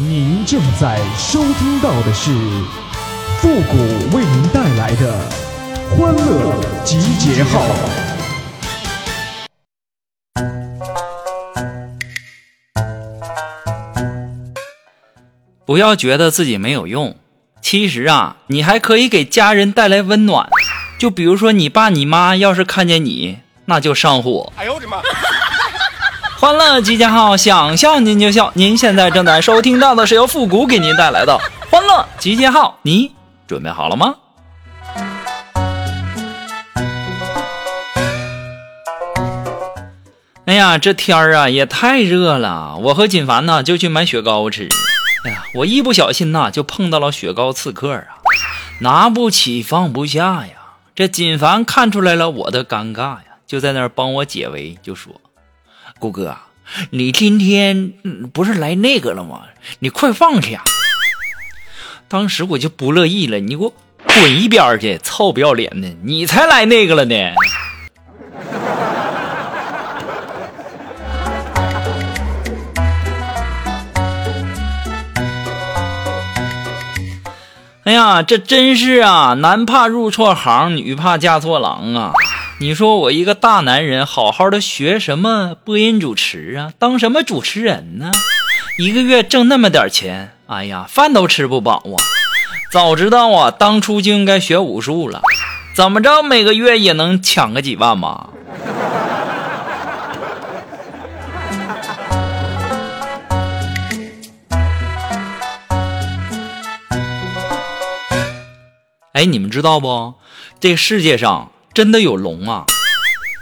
您正在收听到的是复古为您带来的欢乐集结号。不要觉得自己没有用，其实啊，你还可以给家人带来温暖。就比如说你爸你妈要是看见你，那就上火。哎呦我的妈！欢乐集结号，想笑您就笑。您现在正在收听到的是由复古给您带来的欢乐集结号，你准备好了吗？哎呀，这天儿啊也太热了，我和锦凡呢就去买雪糕吃。哎呀，我一不小心呢就碰到了雪糕刺客啊，拿不起放不下呀。这锦凡看出来了我的尴尬呀，就在那儿帮我解围，就说。顾哥，你今天不是来那个了吗？你快放下！当时我就不乐意了，你给我滚一边去，臭不要脸的！你才来那个了呢！哎呀，这真是啊，男怕入错行，女怕嫁错郎啊！你说我一个大男人好好的学什么播音主持啊，当什么主持人呢？一个月挣那么点钱，哎呀，饭都吃不饱啊。早知道啊，当初就应该学武术了，怎么着每个月也能抢个几万吧。哎，你们知道不，这世界上真的有龙啊！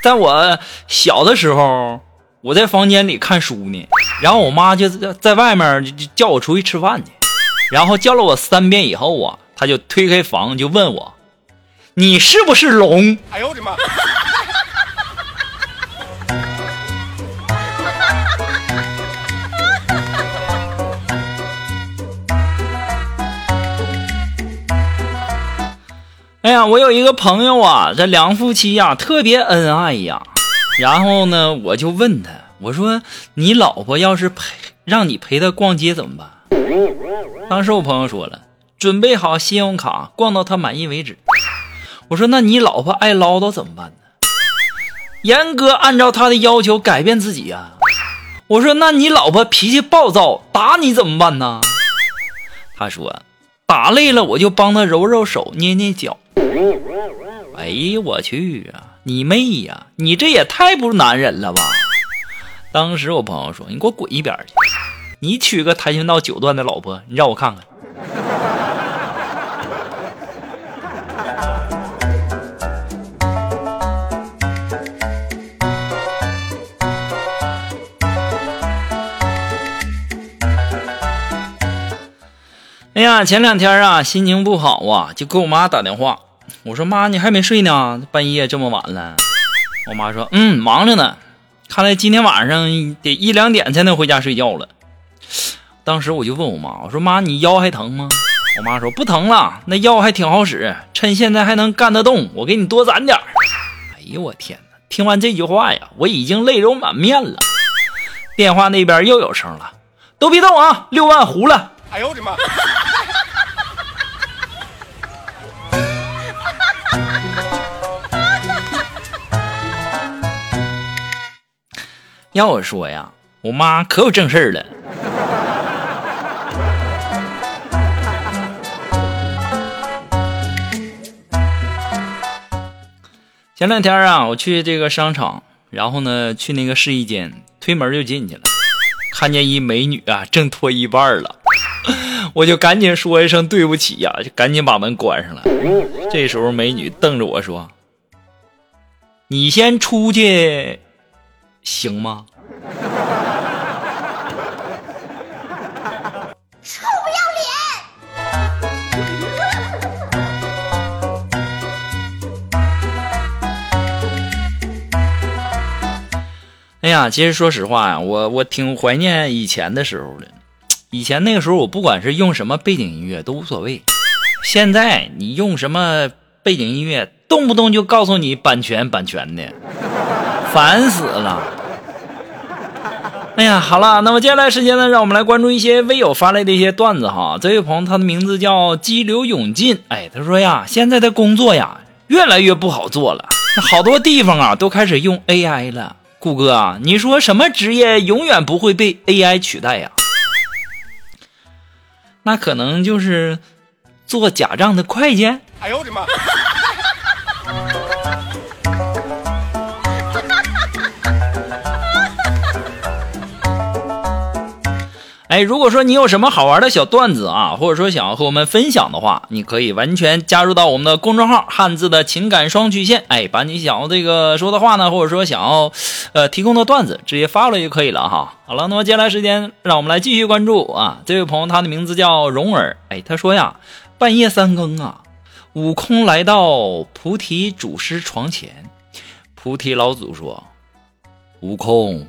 在我小的时候，我在房间里看书呢，然后我妈就在外面就叫我出去吃饭去，然后叫了我3遍以后啊，她就推开房就问我：“你是不是龙？”哎呦我的妈！哎呀，我有一个朋友啊，这两夫妻呀特别恩爱呀。然后呢，我就问他，我说你老婆要是让你陪她逛街怎么办？当时我朋友说了，准备好信用卡，逛到她满意为止。我说那你老婆爱唠叨怎么办呢？严格按照她的要求改变自己啊。我说那你老婆脾气暴躁，打你怎么办呢？他说打累了我就帮她揉揉手，捏捏脚。哎呀我去啊，你妹呀，你这也太不男人了吧。当时我朋友说，你给我滚一边去，你娶个跆拳道9段的老婆，你让我看看。哎呀，前2天啊心情不好啊，就给我妈打电话，我说妈，你还没睡呢？半夜这么晚了。我妈说，忙着呢，看来今天晚上得1、2点才能回家睡觉了。当时我就问我妈，我说妈，你腰还疼吗？我妈说不疼了，那腰还挺好使，趁现在还能干得动，我给你多攒点。哎呦我天哪！听完这句话呀，我已经泪流满面了。电话那边又有声了，都别动啊，6万糊了。哎呦我的妈！要我说呀，我妈可有正事儿了。前2天啊，我去这个商场，然后呢，去那个试衣间，推门就进去了，看见一美女啊，正脱一半了，我就赶紧说一声对不起呀，就赶紧把门关上了。这时候美女瞪着我说：“你先出去。”行吗？臭不要脸！哎呀，其实说实话呀，我挺怀念以前的时候的。以前那个时候，我不管是用什么背景音乐都无所谓。现在你用什么背景音乐，动不动就告诉你版权的，烦死了。哎呀，好了，那么接下来时间呢，让我们来关注一些微友发来的一些段子哈。这位朋友他的名字叫激流勇进，哎，他说呀，现在的工作呀越来越不好做了，好多地方啊都开始用 AI 了。顾哥啊，你说什么职业永远不会被 AI 取代呀？那可能就是做假账的会计。哎呦我的妈！哎，如果说你有什么好玩的小段子啊，或者说想要和我们分享的话，你可以完全加入到我们的公众号汉字的情感双曲线，哎，把你想要这个说的话呢，或者说想要提供的段子直接发了就可以了哈。好了，那么接下来时间让我们来继续关注啊，这位朋友他的名字叫蓉儿，哎，他说呀，半夜三更啊，悟空来到菩提祖师床前，菩提老祖说，悟空，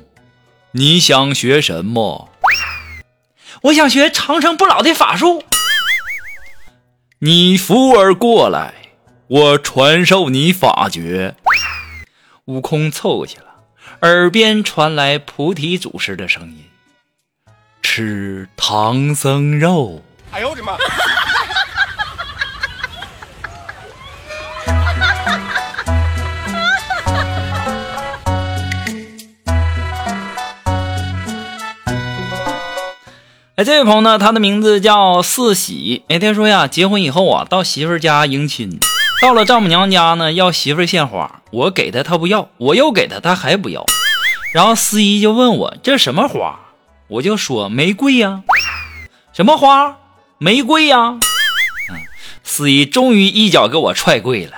你想学什么？我想学长生不老的法术。你扶儿过来，我传授你法诀。悟空凑过去了，耳边传来菩提祖师的声音，吃唐僧肉。哎呦我的妈！哎，这位朋友呢，他的名字叫四喜。哎，他说呀，结婚以后啊，到媳妇家迎亲，到了丈母娘家呢，要媳妇献花，我给他不要，我又给他还不要，然后司仪就问我这什么花，我就说玫瑰呀。什么花？玫瑰呀。司仪终于一脚给我踹跪了。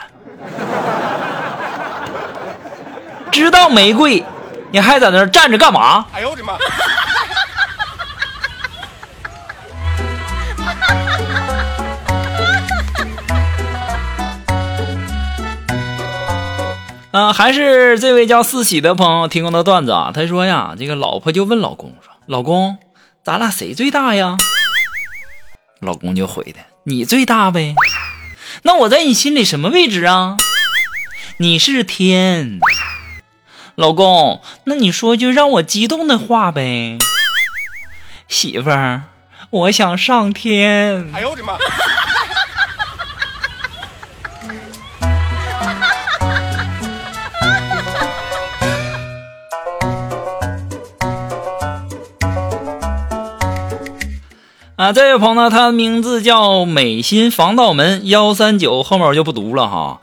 知道玫瑰，你还在那站着干嘛？哎呦我的妈！还是这位叫四喜的朋友提供的段子啊，他说呀，这个老婆就问老公说，老公，咱俩谁最大呀？老公就回的，你最大呗。那我在你心里什么位置啊？你是天。老公，那你说就让我激动的话呗。媳妇儿，我想上天。哎呦我的妈！啊，这位朋友呢，他的名字叫美心防盗门139，后面我就不读了哈。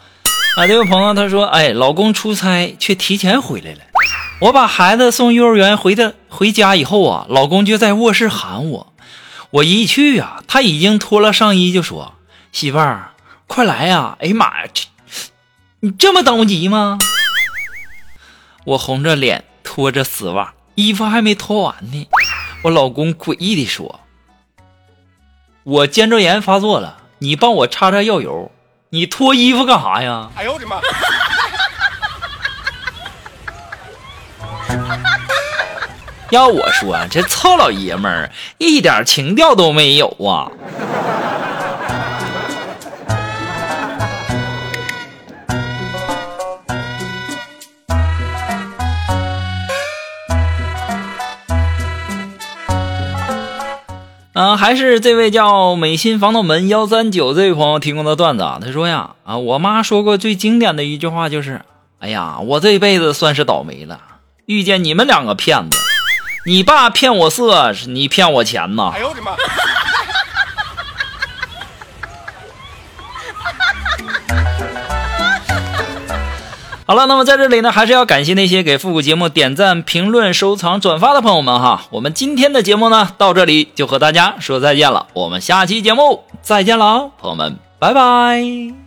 啊，这位朋友他说，哎，老公出差却提前回来了，我把孩子送幼儿园回家以后啊，老公就在卧室喊我，我一去啊，他已经脱了上衣就说，媳妇儿，快来呀！哎妈呀，你这么着急吗？我红着脸脱着丝袜，衣服还没脱完呢，我老公诡异地说，我肩周炎发作了，你帮我擦擦药油，你脱衣服干啥呀？哎呦我的妈！要我说啊，这臭老爷们儿一点情调都没有啊！还是这位叫美心防盗门139这位朋友提供的段子啊，他说呀，啊，我妈说过最经典的一句话就是，哎呀，我这辈子算是倒霉了，遇见你们两个骗子，你爸骗我色，你骗我钱呐。哎呦我的妈！好了，那么在这里呢，还是要感谢那些给复古节目点赞、评论、收藏、转发的朋友们哈。我们今天的节目呢，到这里就和大家说再见了，我们下期节目再见了，朋友们，拜拜。